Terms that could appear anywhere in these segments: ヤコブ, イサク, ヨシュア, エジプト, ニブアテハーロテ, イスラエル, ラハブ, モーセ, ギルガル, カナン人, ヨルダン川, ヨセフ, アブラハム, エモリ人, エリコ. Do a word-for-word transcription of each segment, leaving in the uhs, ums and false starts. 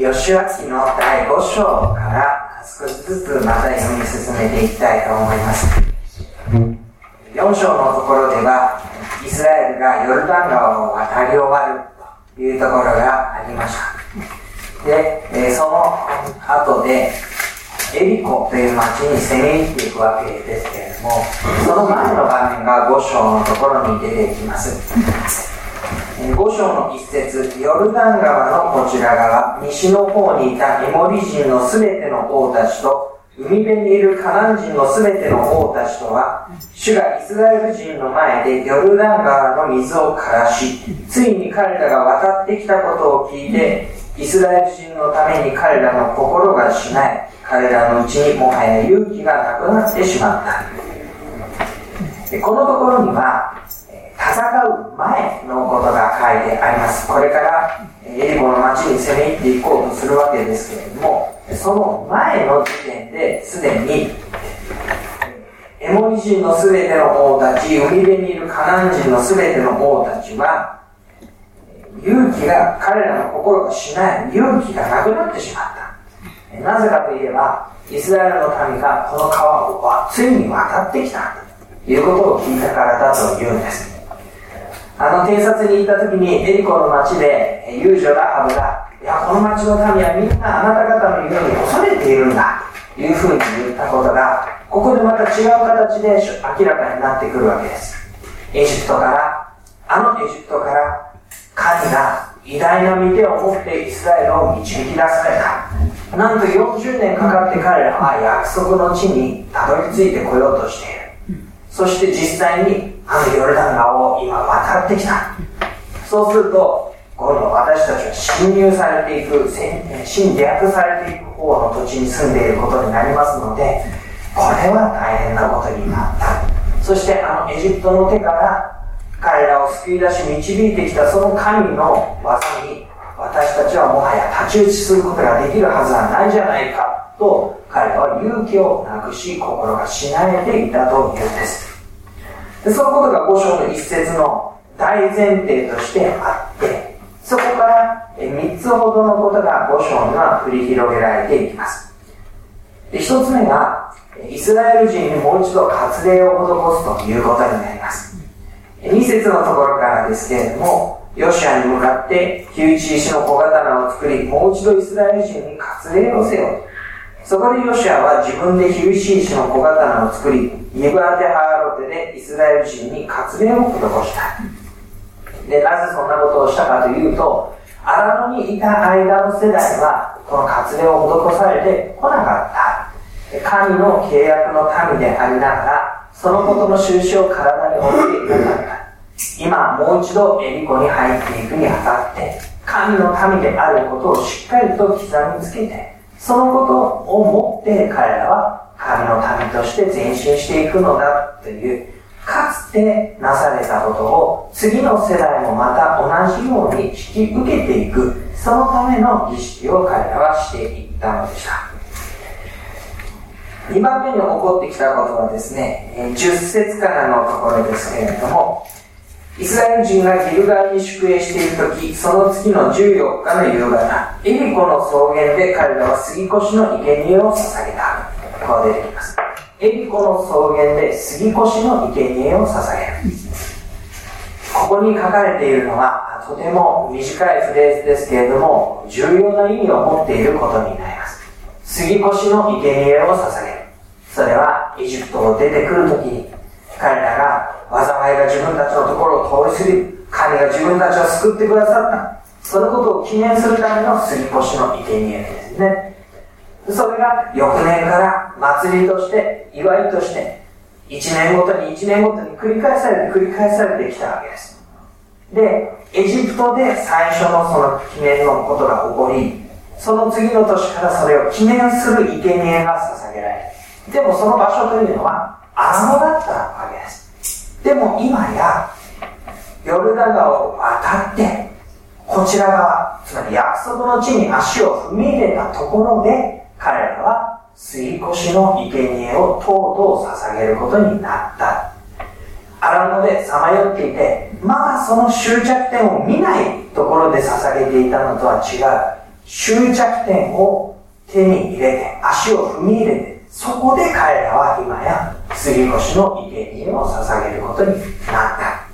義昭のだいご章から少しずつまた読み進めていきたいと思います。よん章のところではイスラエルがヨルダン川を渡り終わるというところがありました。で、その後でエリコという町に攻め入っていくわけですけれども、その前の場面がご章のところに出てきます。ご章の一節、ヨルダン川のこちら側、西の方にいたエモリ人のすべての王たちと海辺にいるカナン人のすべての王たちとは、主がイスラエル人の前でヨルダン川の水を枯らし、ついに彼らが渡ってきたことを聞いて、イスラエル人のために彼らの心がしない、彼らのうちにもはや勇気がなくなってしまった。で、このところには戦う前のことが書いてあります。これからエリコの町に攻め入っていこうとするわけですけれども、その前の時点ですでにエモリ人のすべての王たち、海辺にいるカナン人のすべての王たちは、勇気が、彼らの心がしない、勇気がなくなってしまった。なぜかといえば、イスラエルの民がこの川をついに渡ってきたということを聞いたからだというんです。あの偵察に行った時に、エリコの町で遊女ラハブが、いや、この町の民はみんなあなた方の夢に恐れているんだというふうに言ったことが、ここでまた違う形で明らかになってくるわけです。エジプトからあのエジプトから神が偉大な御手を持ってイスラエルを導き出された。なんとよんじゅうねんかかって彼らは約束の地にたどり着いてこようとしている。そして実際にあのヨルダン川を今渡ってきた。そうするとこの私たちは侵入されていく、侵略されていく方の土地に住んでいることになりますので、これは大変なことになった。そしてあのエジプトの手から彼らを救い出し導いてきたその神の技に、私たちはもはや太刀打ちすることができるはずはないじゃないかと、彼は勇気をなくし、心がしなえていたというんです。で、そのことがご章の一節の大前提としてあって、そこからみっつほどのことがご章には繰り広げられていきます。で、ひとつめがイスラエル人にもう一度割礼を施すということになります。に節のところからですけれども、ヨシアに向かって木打ち石の小刀を作り、もう一度イスラエル人に割礼をせよ。そこでヨシアは自分で火打ち石の小刀を作り、ニブアテハーロテでイスラエル人に割礼を施した。で、なぜそんなことをしたかというと、アラノにいた間の世代はこの割礼を施されてこなかった。神の契約の民でありながら、そのことの収支を体に負っていなかった。今もう一度エリコに入っていくにあたって、神の民であることをしっかりと刻みつけて、そのことをもって彼らは神の民として前進していくのだという、かつてなされたことを次の世代もまた同じように引き受けていく、そのための儀式を彼らはしていったのでした。にばんめに起こってきたことはですね、じゅっ節からのところですけれども、イスラエル人がギルガルに宿営しているとき、その月のじゅうよっかの夕方、エリコの草原で彼らは杉越の生贄を捧げた。こう出てきます。エリコの草原で杉越の生贄を捧げる。ここに書かれているのはとても短いフレーズですけれども、重要な意味を持っていることになります。杉越の生贄を捧げる。それはエジプトを出てくるときに、彼らが、災いが自分たちのところを通り過ぎ、神が自分たちを救ってくださった、そのことを記念するための杉越の生贄ですね。それが翌年から祭りとして、祝いとして、いちねんごとにいちねんごとに繰り返されて繰り返されてきたわけです。で、エジプトで最初のその記念のことが起こり、その次の年からそれを記念する生贄が捧げられる。でもその場所というのはアラノだったわけです。でも今やヨルダン川を渡ってこちら側、つまり約束の地に足を踏み入れたところで、彼らは杉越の生贄をとうとう捧げることになった。アラノでさまよっていて、まだその終着点を見ないところで捧げていたのとは違終着点を手に入れて、足を踏み入れて、そこで彼らは今や杉越の生贄を捧げることになった。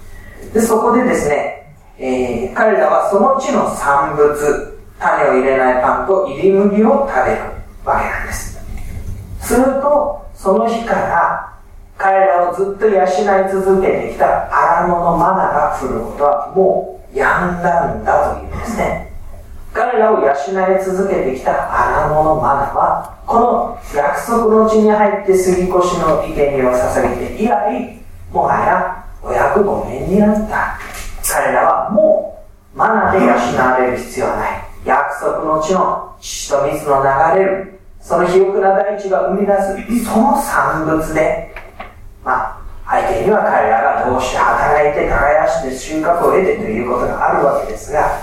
で、そこでですね、えー、彼らはその地の産物、種を入れないパンと入り麦を食べるわけなんです。すると、その日から彼らをずっと養い続けてきた荒野のマナが降ることはもうやんだんだというんですね。彼らを養い続けてきた荒野のマナは、この約束の地に入って杉越の生贄を捧げて以来、もはやごひゃくごねんになった。彼らはもうマナで養われる必要はない。約束の地の乳と水の流れる、その肥沃な大地が生み出すその産物で、まあ、背景には彼らがどうして働いて耕して収穫を得てということがあるわけですが、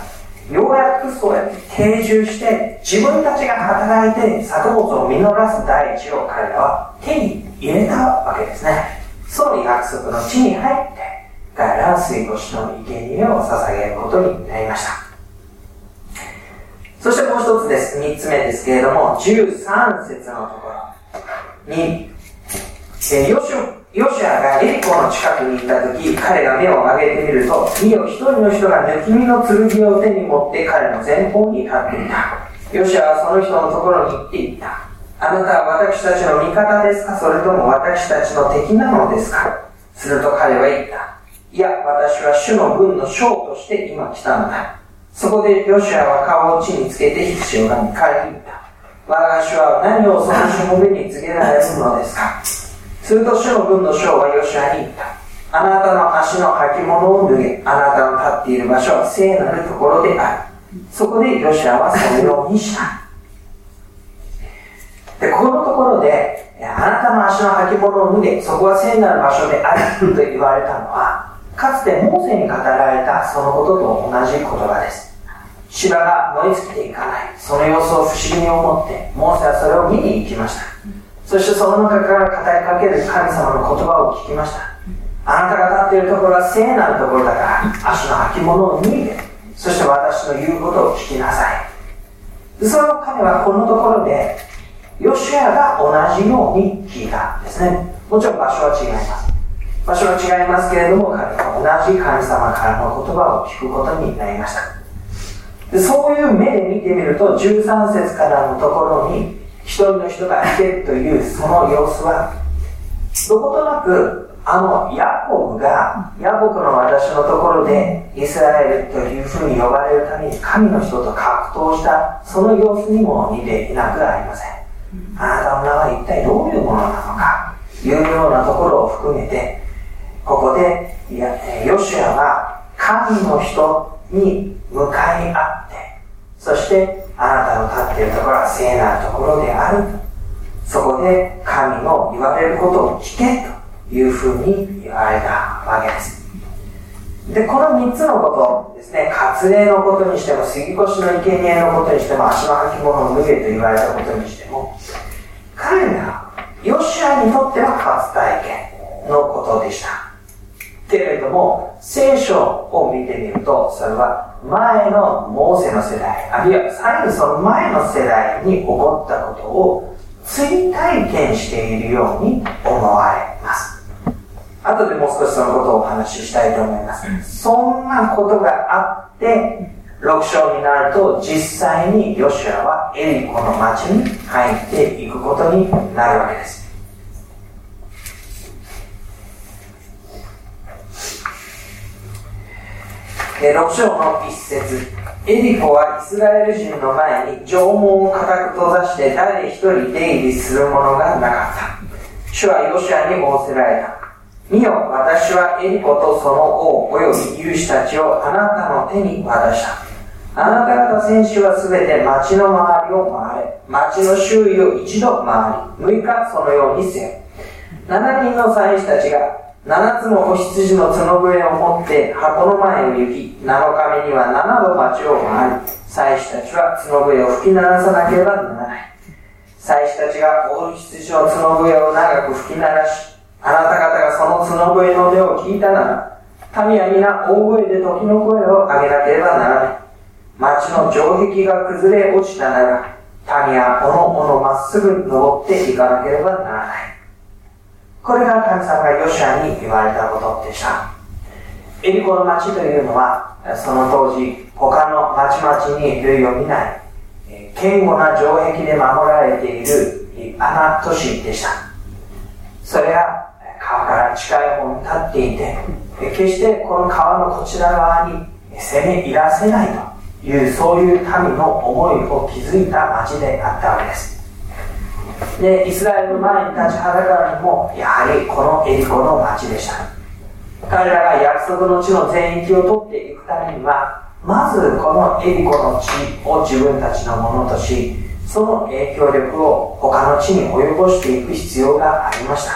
ようやくそうやって定住して自分たちが働いて作物を実らす大地を彼らは手に入れたわけですね。その約束の地に入って彼らは杉越の生贄を捧げることになりました。そしてもう一つです。三つ目ですけれども、じゅうさん節のところに、えヨシュヨシュアがエリコの近くに行ったとき、彼が目を上げてみると、見よ、一人の人が抜き身の剣を手に持って彼の前方に立っていた。ヨシュアはその人のところに行っていった。あなたは私たちの味方ですか、それとも私たちの敵なのですか。すると彼は言った。いや、私は主の軍の将として今来たんだ。そこでヨシュアは顔を地につけて引き潮が見返りに行った。私は何をそのしもべに告げられるのですか。すると主の軍の将はヨシュアに言った。あなたの足の履物を脱げ、あなたの立っている場所は聖なるところである。そこでヨシュアはそのようにした。で、このところで、あなたの足の履物を脱げ、そこは聖なる場所であると言われたのは、かつてモーセに語られたそのことと同じ言葉です。芝が燃え尽きていかない、その様子を不思議に思って、モーセはそれを見に行きました。そしてその中から語りかける神様の言葉を聞きました。あなたが立っているところは聖なるところだから、足の履物を脱いで、そして私の言うことを聞きなさい。それを彼はこのところでヨシュアが同じように聞いたんですね。もちろん場所は違います。場所は違いますけれども、彼は同じ神様からの言葉を聞くことになりました。で、そういう目で見てみると、じゅうさん節からのところに一人の人がいてというその様子は、どことなくあのヤコブが、ヤコブの私のところでイスラエルというふうに呼ばれるために神の人と格闘したその様子にも似ていなくありません。あなたの名は一体どういうものなのかというようなところを含めて、ここでヨシュアは神の人に向かい合って、そしてあなたの立っているところは聖なるところであると、そこで神の言われることを聞けというふうに言われたわけです。で、このみっつのことですね、割礼のことにしても、杉越の生贄のことにしても、足の履物を脱げと言われたことにしても、彼らヨシュアにとっては初体験のことでした。けれども、聖書を見てみると、それは前のモーセの世代、あるいはさらにその前の世代に起こったことを追体験しているように思われます。後でもう少しそのことをお話ししたいと思います。うん、そんなことがあって、ろく章になると実際にヨシュアはエリコの町に入っていくことになるわけです。ろく章のいち節、エリコはイスラエル人の前に城門を固く閉ざして誰一人出入りするものがなかった。主はヨシュアに仰せられた。見よ、私はエリコとその王および勇士たちをあなたの手に渡した。あなた方戦士はすべて町の周りを回れ、町の周囲を一度回り、むいかそのようにせよ。しちにんの祭司たちが七つの子羊の角笛を持って箱の前を行き、なのかめには七度町を回り、祭司たちは角笛を吹き鳴らさなければならない。祭司たちが子羊の角笛を長く吹き鳴らし、あなた方がその角笛の音を聞いたなら、民は皆大声で時の声を上げなければならない。町の城壁が崩れ落ちたなら、谷やおのおのまっすぐ登っていかなければならない。これが神様がヨシュアに言われたことでした。エリコの町というのは、その当時他の町々に類を見ない堅固な城壁で守られている穴都市でした。それが川から近い方に立っていて、決してこの川のこちら側に攻め入らせないという、そういう民の思いを築いた町であったわけです。で、イスラエルの前に立ちはだかるのも、やはりこのエリコの町でした。彼らが約束の地の全域を取っていくためには、まずこのエリコの地を自分たちのものとし、その影響力を他の地に及ぼしていく必要がありました。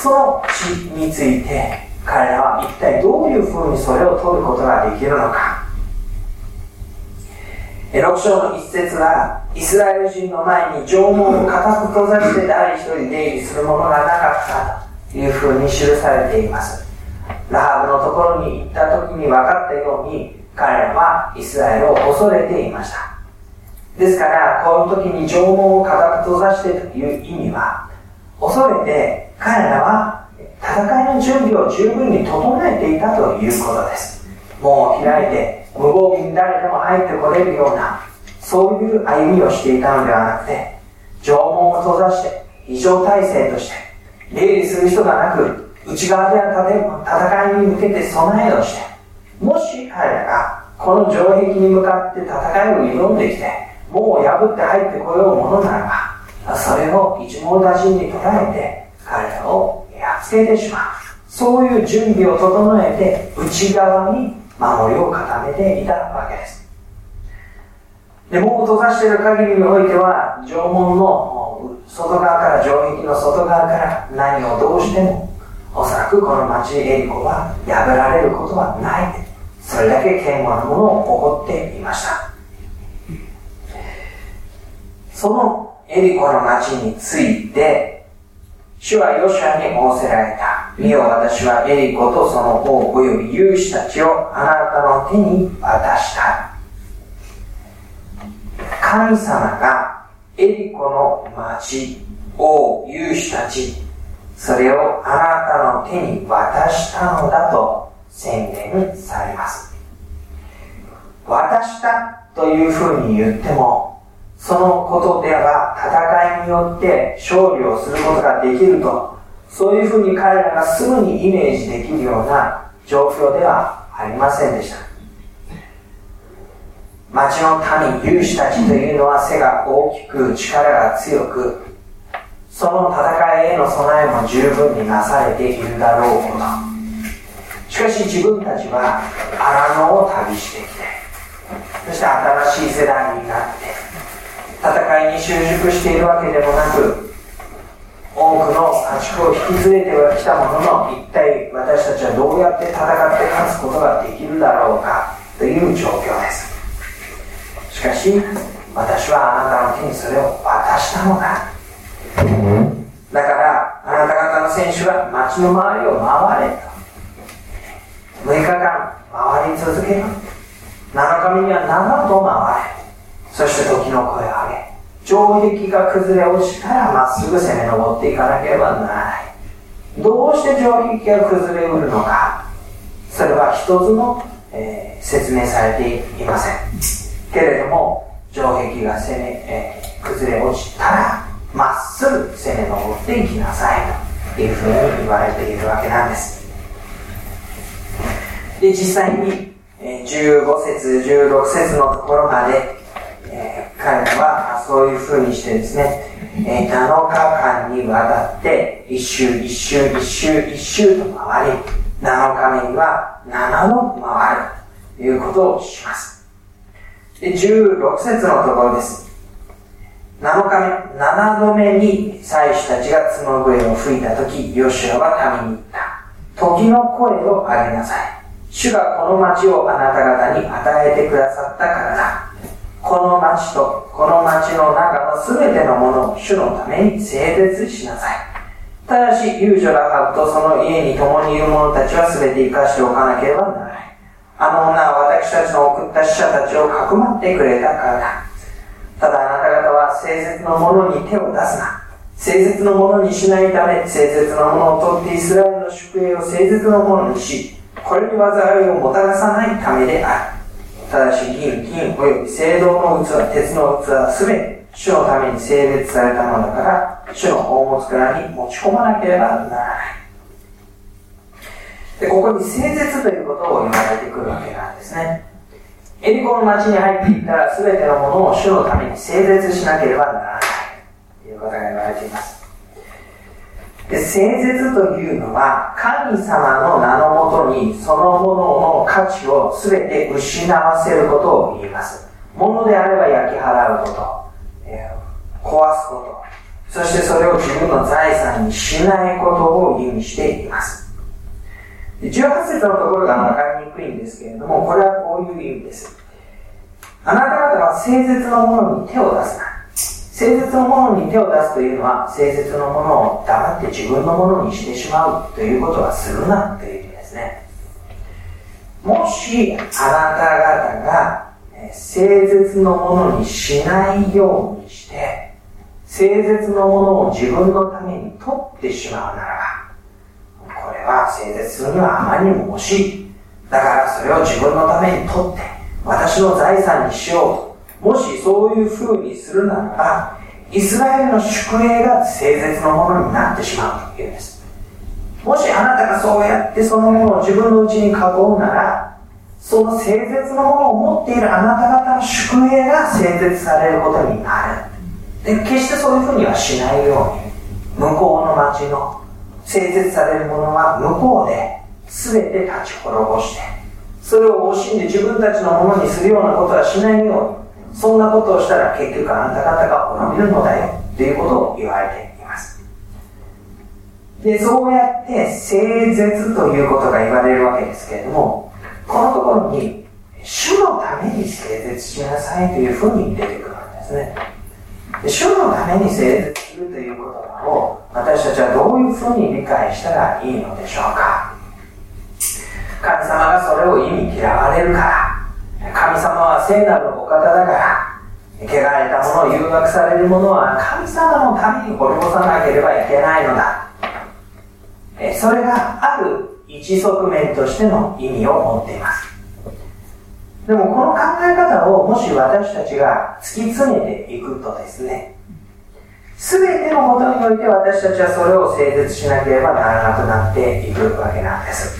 その地について彼らは一体どういうふうにそれを取ることができるのか。ろく章の一節は、イスラエル人の前に城門を固く閉ざして誰一人出入りするものがなかったというふうに記されています。ラハブのところに行った時に分かったように、彼らはイスラエルを恐れていました。ですからこの時に城門を固く閉ざしてという意味は、恐れて彼らは戦いの準備を十分に整えていたということです。門を開いて無防備に誰でも入ってこれるような、そういう歩みをしていたのではなくて、城門を閉ざして非常態勢として出入りする人がなく、内側では戦いに向けて備えをして、もし彼らがこの城壁に向かって戦いを挑んできて門を破って入ってこようものならば、それを一網打尽に捉えて彼らをやっつけてしまう、そういう準備を整えて内側に守りを固めていたわけです。で、門を閉ざしている限りにおいては、城門の外側から、城壁の外側から何をどうしても、おそらくこの町エリコは破られることはない。それだけ堅固なものを誇っていました。そのエリコの町について、主はヨシュアに仰せられた。見よ、私はエリコとその王および勇士たちをあなたの手に渡した。神様がエリコの町、王、勇士たち、それをあなたの手に渡したのだと宣言されます。渡したというふうに言っても、そのことでは戦いによって勝利をすることができると、そういうふうに彼らがすぐにイメージできるような状況ではありませんでした。町の民、勇士たちというのは背が大きく、力が強く、その戦いへの備えも十分になされているだろうこと。しかし自分たちは荒野を旅してきて、そして新しい世代になって、戦いに習熟しているわけでもなく、多くの家畜を引き連れてはきたものの、一体私たちはどうやって戦って勝つことができるだろうかという状況です。しかし私はあなたの手にそれを渡したのだ。だからあなた方の選手は町の周りを回れと、むいかかん回り続けよ、なのかめにはななど回れ、そして時の声を上げ、城壁が崩れ落ちたらまっすぐ攻め上っていかなければならない。どうして城壁が崩れうるのか、それは一つも、えー、説明されていませんけれども、城壁が攻め、えー、崩れ落ちたらまっすぐ攻め上っていきなさいというふうに言われているわけなんです。で、実際にじゅうごせつじゅうろくせつのところまで、えー、彼はそういうふうにしてですね、えー、なのかかんにわたって一周一周一周一周と回り、なのかめにはななど回るということをします。で、じゅうろくせつのところです。なのかめ、ななどめに祭司たちが角笛を吹いたとき、ヨシュアは民に言った。時の声を上げなさい。主がこの町をあなた方に与えてくださったからだ。この町とこの町の中のすべてのものを主のために整列しなさい。ただし遊女ラハブとその家に共にいる者たちはすべて生かしておかなければならない。あの女は私たちの送った使者たちをかくまってくれたからだ。ただあなた方は聖絶のものに手を出すな。聖絶のものにしないため、聖絶のものを取ってイスラエルの宿営を聖絶のものにし、これに災いをもたらさないためである。ただし銀、金および青銅の器、鉄の器はすべて主のために聖別されたものだから、主の宝物蔵に持ち込まなければならない。でここに聖絶ということを言われてくるわけなんですね。エリコの町に入っていったら、すべてのものを主のために聖絶しなければならないということが言われています。で聖絶というのは、神様の名のもとにそのものの価値をすべて失わせることを言います。物であれば焼き払うこと、えー、壊すこと、そしてそれを自分の財産にしないことを意味しています。でじゅうはっせつのところが分かりにくいんですけれども、これはこういう意味です。あなた方は聖絶のものに手を出すな。聖絶のものに手を出すというのは、聖絶のものを黙って自分のものにしてしまうということはするなという意味ですね。もしあなた方が聖絶のものにしないようにして、聖絶のものを自分のために取ってしまうならば、これは聖絶するにはあまりにも惜しい。だからそれを自分のために取って私の財産にしようと、もしそういう風にするならば、イスラエルの宿営が聖絶のものになってしまうというんです。もしあなたがそうやってそのものを自分のうちに囲うなら、その聖絶のものを持っているあなた方の宿営が聖絶されることになる。で決してそういう風にはしないように、向こうの町の聖絶されるものは向こうで全て立ち滅ぼして、それを惜しんで自分たちのものにするようなことはしないように、そんなことをしたら結局あなた方が滅びるのだよということを言われています。でそうやって聖絶ということが言われるわけですけれども、このところに主のために聖絶しなさいというふうに出てくるんですね。で主のために聖絶するという言葉を私たちはどういうふうに理解したらいいのでしょうか。神様がそれを忌み嫌われるから、神様は聖なるお方だから、汚れたもの、誘惑されるものは神様のために滅ぼさなければいけないのだ。それがある一側面としての意味を持っています。でもこの考え方をもし私たちが突き詰めていくとですね、全てのことにおいて私たちはそれを聖絶しなければならなくなっていくわけなんです。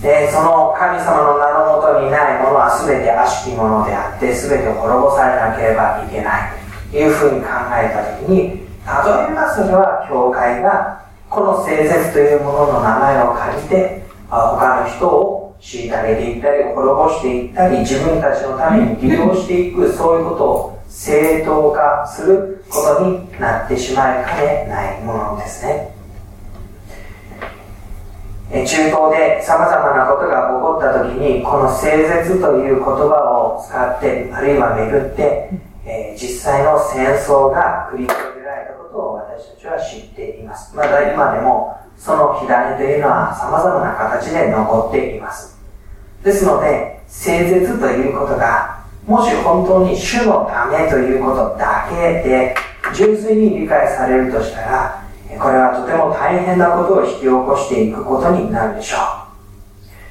でその神様の名のもとにないものは全て悪しきものであって、全て滅ぼされなければいけないというふうに考えたときに、例えばそれは教会がこの聖絶というものの名前を借りて他の人を虐げていったり滅ぼしていったり、自分たちのために利用していく、そういうことを正当化することになってしまいかねないものですね。中東で様々なことが起こったときに、この聖絶という言葉を使って、あるいは巡って、えー、実際の戦争が繰り広げられたことを私たちは知っています。まだ今でもその火種というのは様々な形で残っています。ですので聖絶ということが、もし本当に主のためということだけで純粋に理解されるとしたら、これはとても大変なことを引き起こしていくことになるでしょ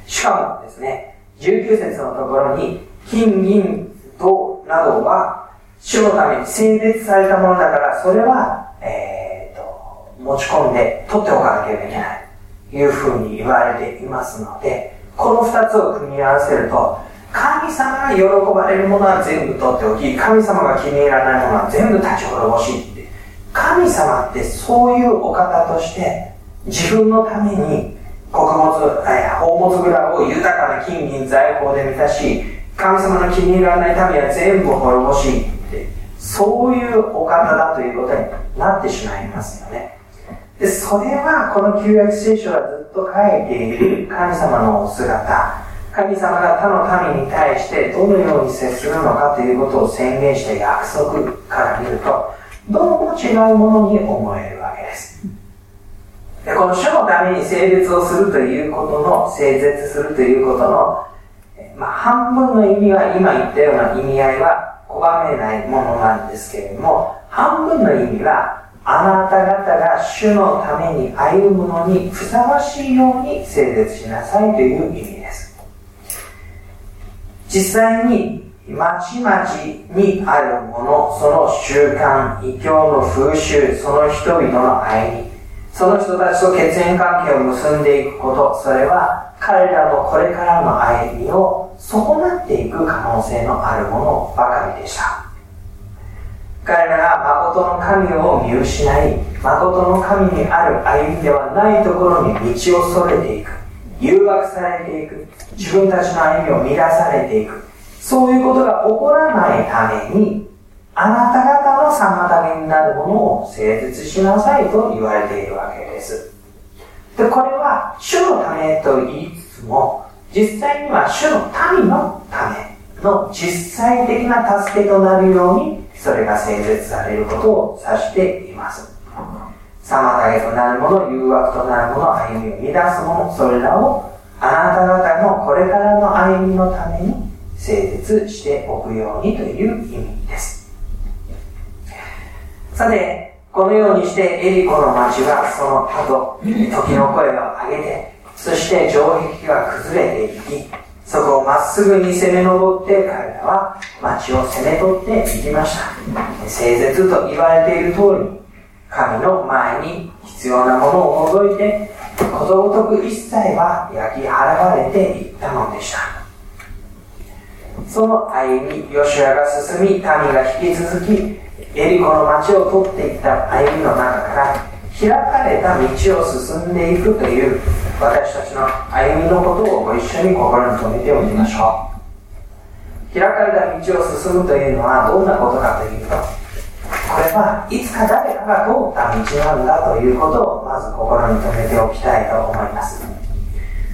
う。しかもですね、じゅうきゅうせつのところに、金銀銅などは主のために聖別されたものだから、それは、えー、と持ち込んで取っておかなければいけないというふうに言われていますので、このふたつを組み合わせると、神様が喜ばれるものは全部取っておき、神様が気に入らないものは全部立ち滅ぼし、神様ってそういうお方として自分のために穀物、宝物蔵を豊かな金銀財宝で満たし、神様の気に入らない民は全部滅ぼしって、そういうお方だということになってしまいますよね。でそれはこの旧約聖書がずっと書いている神様のお姿、神様が他の民に対してどのように接するのかということを宣言した約束から見ると、どうも違うものに思えるわけです。でこの主のために聖別をするということの、聖絶するということの、まあ、半分の意味は、今言ったような意味合いは拒めないものなんですけれども、半分の意味は、あなた方が主のために歩むのにふさわしいように聖別しなさいという意味です。実際に、まちまちにあるもの、その習慣、異教の風習、その人々の歩み、その人たちと血縁関係を結んでいくこと、それは彼らのこれからの歩みを損なっていく可能性のあるものばかりでした。彼らが誠の神を見失い、誠の神にある歩みではないところに道をそれていく、誘惑されていく、自分たちの歩みを乱されていく、そういうことが起こらないために、あなた方の妨げになるものを聖絶しなさいと言われているわけです。で、これは主のためと言いつつも、実際には主の民のための実際的な助けとなるように、それが聖絶されることを指しています。妨げとなるもの、誘惑となるもの、歩みを乱すもの、それらをあなた方のこれからの歩みのために聖絶しておくようにという意味です。さて、このようにしてエリコの町はその後、時の声を上げて、そして城壁が崩れていき、そこをまっすぐに攻め上って彼らは町を攻め取っていきました。聖絶と言われている通り、神の前に必要なものを除いて、ことごとく一切は焼き払われていったのでした。その歩み、ヨシュアが進み、民が引き続きエリコの町を取っていった歩みの中から開かれた道を進んでいくという私たちの歩みのことをご一緒に心に留めておきましょう。開かれた道を進むというのはどんなことかというと、これはいつか誰かが通った道なんだということをまず心に留めておきたいと思います。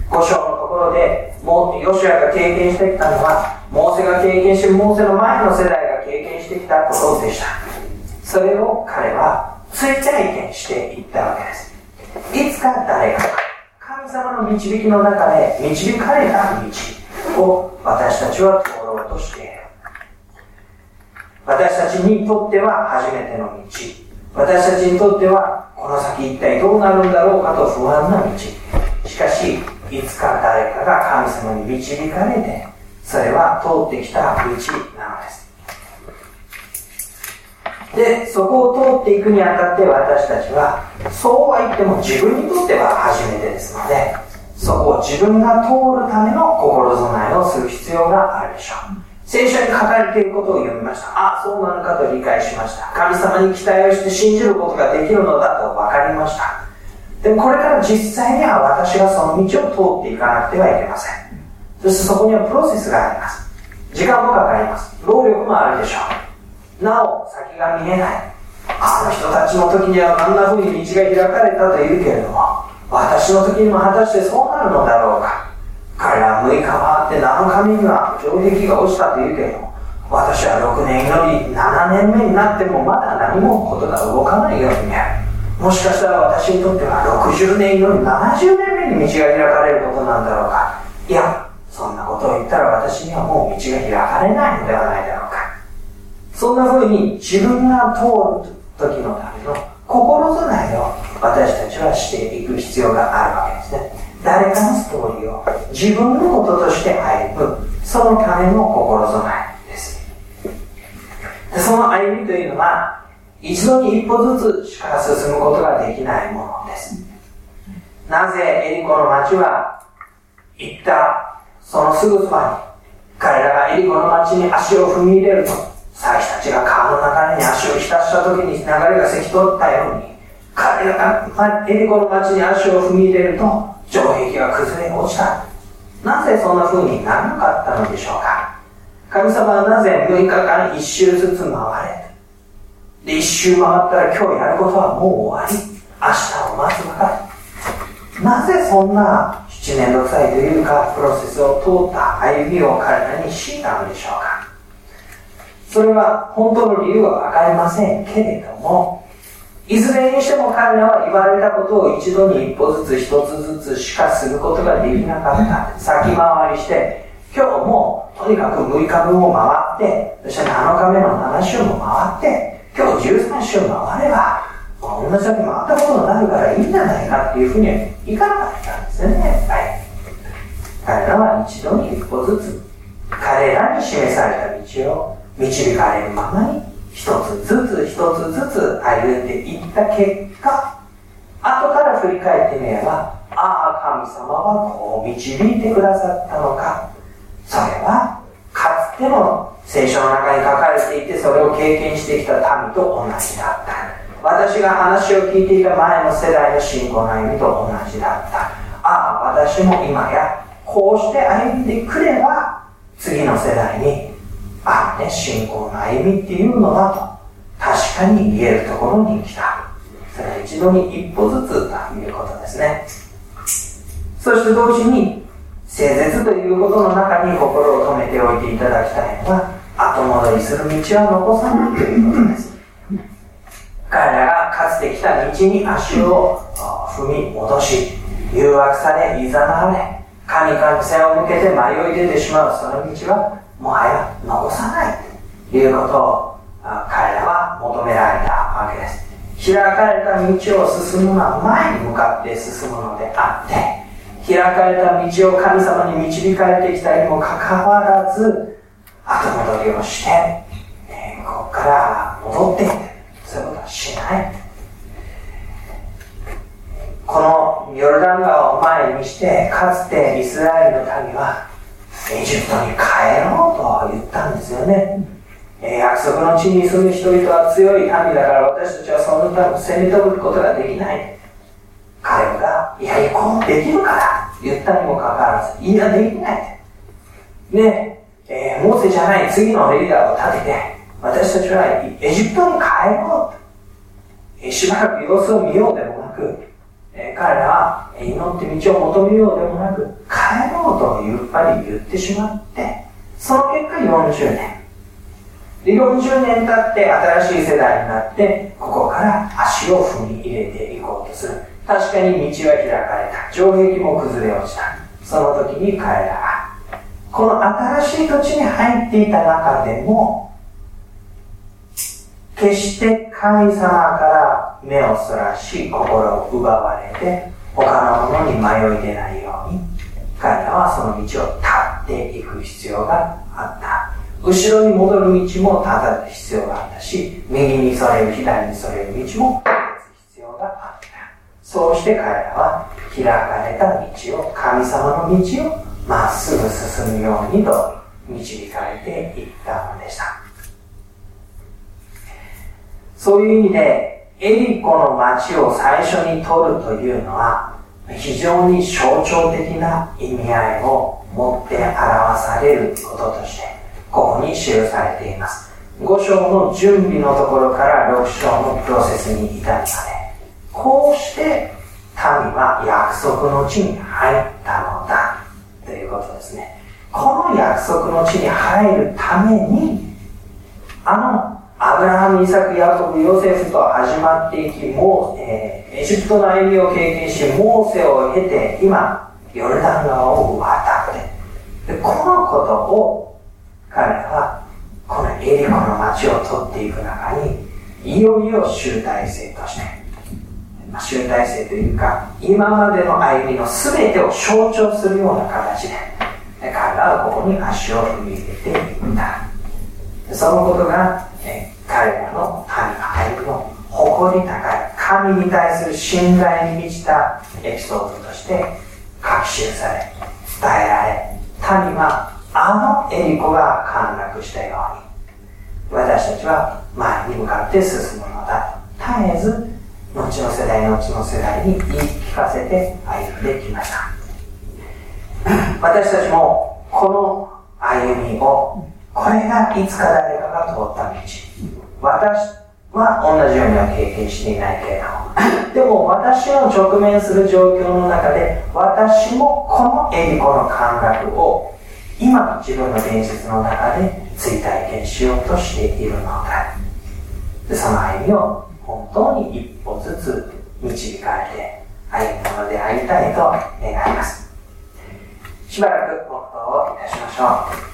ご章のところでヨシュアが経験してきたのは、モーセが経験し、モーセの前の世代が経験してきたことでした。それを彼は追体験していったわけです。いつか誰か神様の導きの中で導かれた道を私たちは通ろうとしている。私たちにとっては初めての道、私たちにとってはこの先一体どうなるんだろうかと不安な道、しかしいつか誰かが神様に導かれて、それは通ってきた道なのです。で、そこを通っていくにあたって私たちは、そうは言っても自分にとっては初めてですので、そこを自分が通るための心備えをする必要があるでしょう。聖書に書かれていることを読みました。ああ、そうなのかと理解しました。神様に期待をして信じることができるのだと分かりました。でもこれから実際には私がその道を通っていかなくてはいけません。そしてそこにはプロセスがあります。時間もかかります。労力もあるでしょう。なお先が見えない、あの人たちの時にはあんな風に道が開かれたというけれども、私の時にも果たしてそうなるのだろうか。彼らはむいかはあってなのかめには城壁が落ちたというけれども、私はろくねんよりななねんめになってもまだ何もことが動かないように見える。もしかしたら私にとってはろくじゅうねんよりななじゅうねんめに道が開かれることなんだろうか。いや、そんなことを言ったら私にはもう道が開かれないのではないだろうか。そんな風に自分が通る時のための心備えを私たちはしていく必要があるわけですね。誰かのストーリーを自分のこととして歩む、そのための心備えです。で、その歩みというのは一度に一歩ずつしか進むことができないものです。なぜエリコの町は行ったそのすぐそばに彼らがエリコの町に足を踏み入れると、祭司たちが川の流れに足を浸した時に流れがせき通ったように、彼らがエリコの町に足を踏み入れると城壁が崩れ落ちた。なぜそんな風にならなかったのでしょうか。神様はなぜむいかかん一周ずつ回れ、で一周回ったら今日やることはもう終わり、明日を待つばかり。なぜそんなめんどくさいというかプロセスを通った歩みを彼らに強いたのでしょうか。それは本当の理由は分かりませんけれども、いずれにしても彼らは言われたことを一度に一歩ずつ一つずつしかすることができなかった。先回りして、今日もとにかくむいかぶんを回って、そしてなのかめのななしゅうも回って、今日じゅうさんしゅう回れば、こんな先回ったことになるからいいんじゃないかっていうふうにはいかなかったんですよね。はい、彼らは一度に一歩ずつ、彼らに示された道を導かれるままに、一つずつ一つずつ歩んでいった結果、後から振り返ってみれば、ああ、神様はこう導いてくださったのか。それはかつての聖書の中に書かれていて、それを経験してきた民と同じだった。私が話を聞いていた前の世代の信仰の歩みと同じだった。ああ、私も今やこうして歩んでくれば、次の世代にああね、信仰の歩みっていうのだと確かに言えるところに来た。それは一度に一歩ずつということですね。そして同時に、聖絶ということの中に心を留めておいていただきたいのは、後戻りする道は残さないということです。彼らがかつて来た道に足を踏み戻し、誘惑され、いざなわれ、神から背を向けて迷い出てしまうその道は、もはや残さないということを彼らは求められたわけです。開かれた道を進むのは前に向かって進むのであって、開かれた道を神様に導かれてきたにもかかわらず、後戻りをして、ね、ここから戻っていく、そういうことはしない。このヨルダン川を前にして、かつてイスラエルの民はエジプトに帰ろうと言ったんですよね。約束の地に住む人々は強い民だから、私たちはその民を攻め取ることができない。彼がいや行こう、できるから言ったにもかかわらず、いやできないで、えー、モーセじゃない次のリーダーを立てて、私たちはエジプトに帰ろうと、しばらく様子を見ようでもなく、彼らは祈って道を求めようでもなく、帰ろうとゆっぱり言ってしまって、その結果よんじゅうねんで、よんじゅうねん経って新しい世代になって、ここから足を踏み入れていこうとする。確かに道は開かれた、城壁も崩れ落ちた。その時に彼らはこの新しい土地に入っていた中でも、決して神様から目をそらし、心を奪われて他のものに迷い出ないように、彼らはその道を立っていく必要があった。後ろに戻る道も立つ必要があったし、右にそれる、左にそれる道も立つ必要があった。そうして彼らは開かれた道を、神様の道をまっすぐ進むようにと導かれていったのでした。そういう意味で、エリコの町を最初に取るというのは、非常に象徴的な意味合いを持って表されることとして、ここに記されています。ご章の準備のところからろく章のプロセスに至るまで、こうして民は約束の地に入ったのだということですね。この約束の地に入るために、あのアブラハム、イサク、ヤコブ、ヨセフと始まっていき、もう、えー、エジプトの歩みを経験し、モーセを経て、今ヨルダン川を渡って、でこのことを彼らはこのエリコの町を取っていく中に、いよいよ集大成として、まあ、集大成というか、今までの歩みの全てを象徴するような形 で, で彼らはここに足を踏み入れていった。そのことが、ね、彼らの神の歩みの誇り高い、神に対する信頼に満ちたエピソードとして学習され、伝えられ、民はあのエリコが陥落したように、私たちは前に向かって進むのだと、絶えず後の世代後の世代に言い聞かせて歩んできました。私たちもこの歩みを、これがいつか誰かが通った道、私は同じようには経験していないけれども、でも私の直面する状況の中で、私もこのエリコの感覚を今自分の現実の中で追体験しようとしているのだ。その歩みを本当に一歩ずつ導かれて歩むものでありたいと願います。しばらく黙祷をいたしましょう。